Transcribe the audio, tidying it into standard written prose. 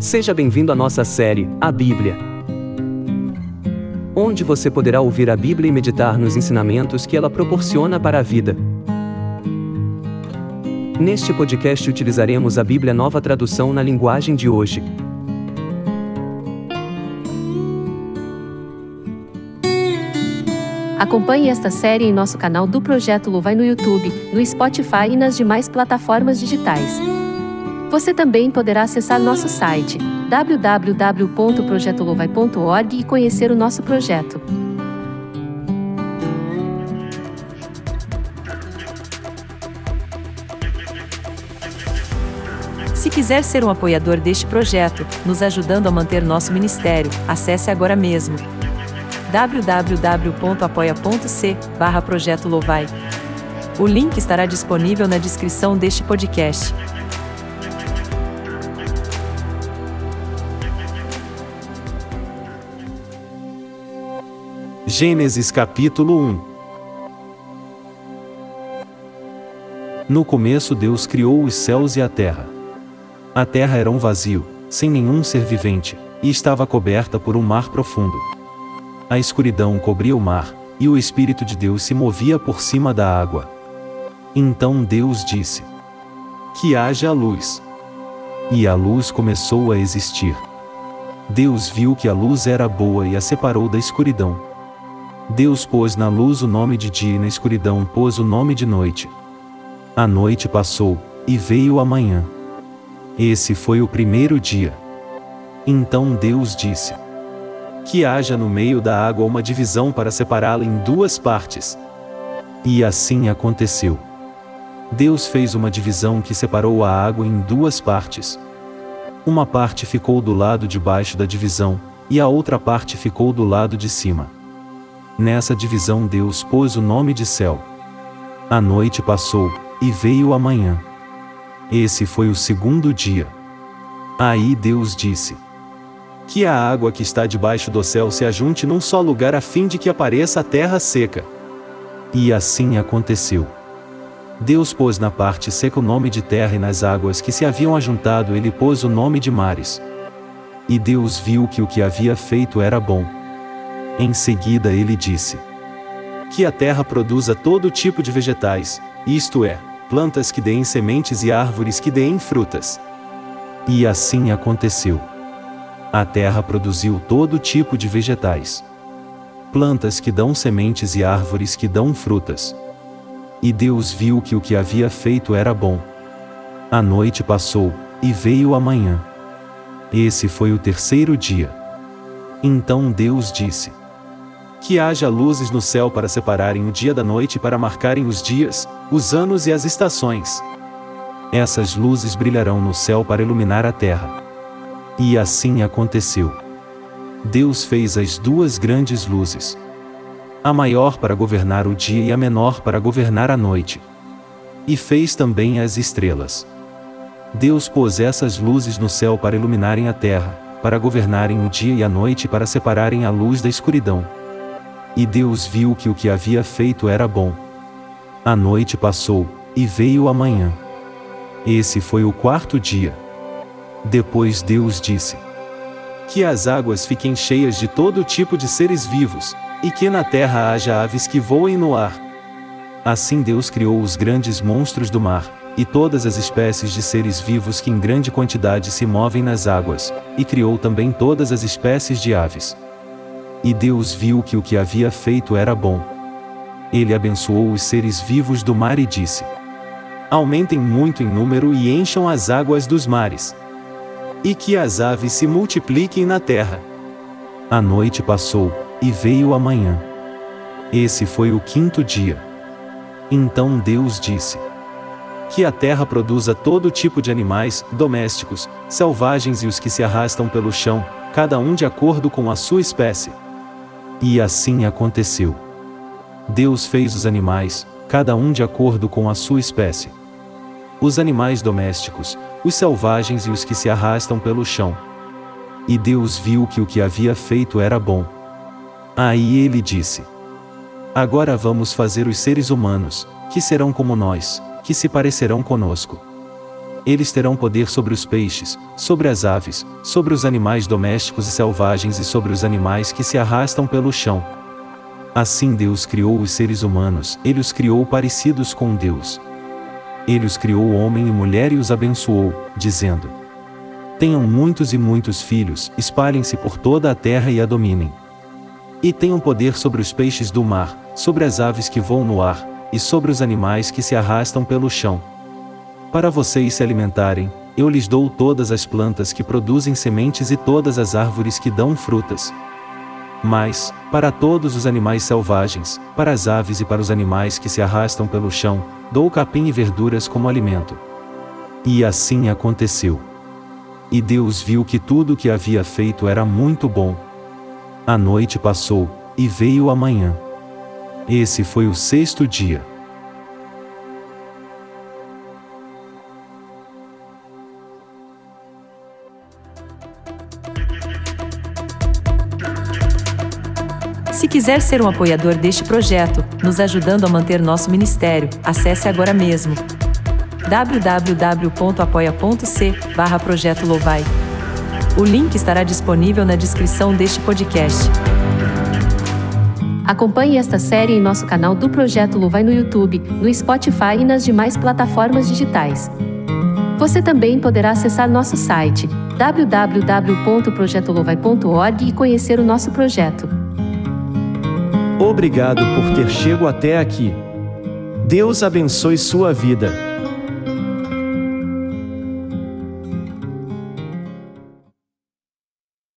Seja bem-vindo à nossa série, A Bíblia, onde você poderá ouvir a Bíblia e meditar nos ensinamentos que ela proporciona para a vida. Neste podcast utilizaremos a Bíblia Nova Tradução na linguagem de hoje. Acompanhe esta série em nosso canal do Projeto Louvai no YouTube, no Spotify e nas demais plataformas digitais. Você também poderá acessar nosso site, www.projetolouvai.org, e conhecer o nosso projeto. Se quiser ser um apoiador deste projeto, nos ajudando a manter nosso ministério, acesse agora mesmo www.apoia.c/Projeto Louvai. O link estará disponível na descrição deste podcast. Gênesis capítulo 1. No começo Deus criou os céus e a terra. A terra era um vazio, sem nenhum ser vivente, e estava coberta por um mar profundo. A escuridão cobria o mar, e o Espírito de Deus se movia por cima da água. Então Deus disse: que haja luz. E a luz começou a existir. Deus viu que a luz era boa e a separou da escuridão. Deus pôs na luz o nome de dia e na escuridão pôs o nome de noite. A noite passou, e veio a manhã. Esse foi o primeiro dia. Então Deus disse: que haja no meio da água uma divisão para separá-la em duas partes. E assim aconteceu. Deus fez uma divisão que separou a água em duas partes. Uma parte ficou do lado de baixo da divisão, e a outra parte ficou do lado de cima. Nessa divisão Deus pôs o nome de céu. A noite passou, e veio a manhã. Esse foi o segundo dia. Aí Deus disse: que a água que está debaixo do céu se ajunte num só lugar a fim de que apareça a terra seca. E assim aconteceu. Deus pôs na parte seca o nome de terra, e nas águas que se haviam ajuntado ele pôs o nome de mares. E Deus viu que o que havia feito era bom. Em seguida ele disse: que a terra produza todo tipo de vegetais, isto é, plantas que deem sementes e árvores que deem frutas. E assim aconteceu. A terra produziu todo tipo de vegetais, plantas que dão sementes e árvores que dão frutas. E Deus viu que o que havia feito era bom. A noite passou, e veio a manhã. Esse foi o terceiro dia. Então Deus disse: que haja luzes no céu para separarem o dia da noite e para marcarem os dias, os anos e as estações. Essas luzes brilharão no céu para iluminar a terra. E assim aconteceu. Deus fez as duas grandes luzes, a maior para governar o dia e a menor para governar a noite. E fez também as estrelas. Deus pôs essas luzes no céu para iluminarem a terra, para governarem o dia e a noite e para separarem a luz da escuridão. E Deus viu que o que havia feito era bom. A noite passou, e veio a manhã. Esse foi o quarto dia. Depois Deus disse: que as águas fiquem cheias de todo tipo de seres vivos, e que na terra haja aves que voem no ar. Assim Deus criou os grandes monstros do mar, e todas as espécies de seres vivos que em grande quantidade se movem nas águas, e criou também todas as espécies de aves. E Deus viu que o que havia feito era bom. Ele abençoou os seres vivos do mar e disse: aumentem muito em número e encham as águas dos mares. E que as aves se multipliquem na terra. A noite passou, e veio a manhã. Esse foi o quinto dia. Então Deus disse: que a terra produza todo tipo de animais, domésticos, selvagens e os que se arrastam pelo chão, cada um de acordo com a sua espécie. E assim aconteceu. Deus fez os animais, cada um de acordo com a sua espécie. Os animais domésticos, os selvagens e os que se arrastam pelo chão. E Deus viu que o que havia feito era bom. Aí ele disse: agora vamos fazer os seres humanos, que serão como nós, que se parecerão conosco. Eles terão poder sobre os peixes, sobre as aves, sobre os animais domésticos e selvagens e sobre os animais que se arrastam pelo chão. Assim Deus criou os seres humanos, Ele os criou parecidos com Deus. Ele os criou homem e mulher e os abençoou, dizendo: tenham muitos e muitos filhos, espalhem-se por toda a terra e a dominem. E tenham poder sobre os peixes do mar, sobre as aves que voam no ar, e sobre os animais que se arrastam pelo chão. Para vocês se alimentarem, eu lhes dou todas as plantas que produzem sementes e todas as árvores que dão frutas. Mas, para todos os animais selvagens, para as aves e para os animais que se arrastam pelo chão, dou capim e verduras como alimento. E assim aconteceu. E Deus viu que tudo o que havia feito era muito bom. A noite passou, e veio a manhã. Esse foi o sexto dia. Se quiser ser um apoiador deste projeto, nos ajudando a manter nosso ministério, acesse agora mesmo www.apoia.c/Projeto Louvai. O link estará disponível na descrição deste podcast. Acompanhe esta série em nosso canal do Projeto Louvai no YouTube, no Spotify e nas demais plataformas digitais. Você também poderá acessar nosso site www.projetolouvai.org e conhecer o nosso projeto. Obrigado por ter chegado até aqui. Deus abençoe sua vida.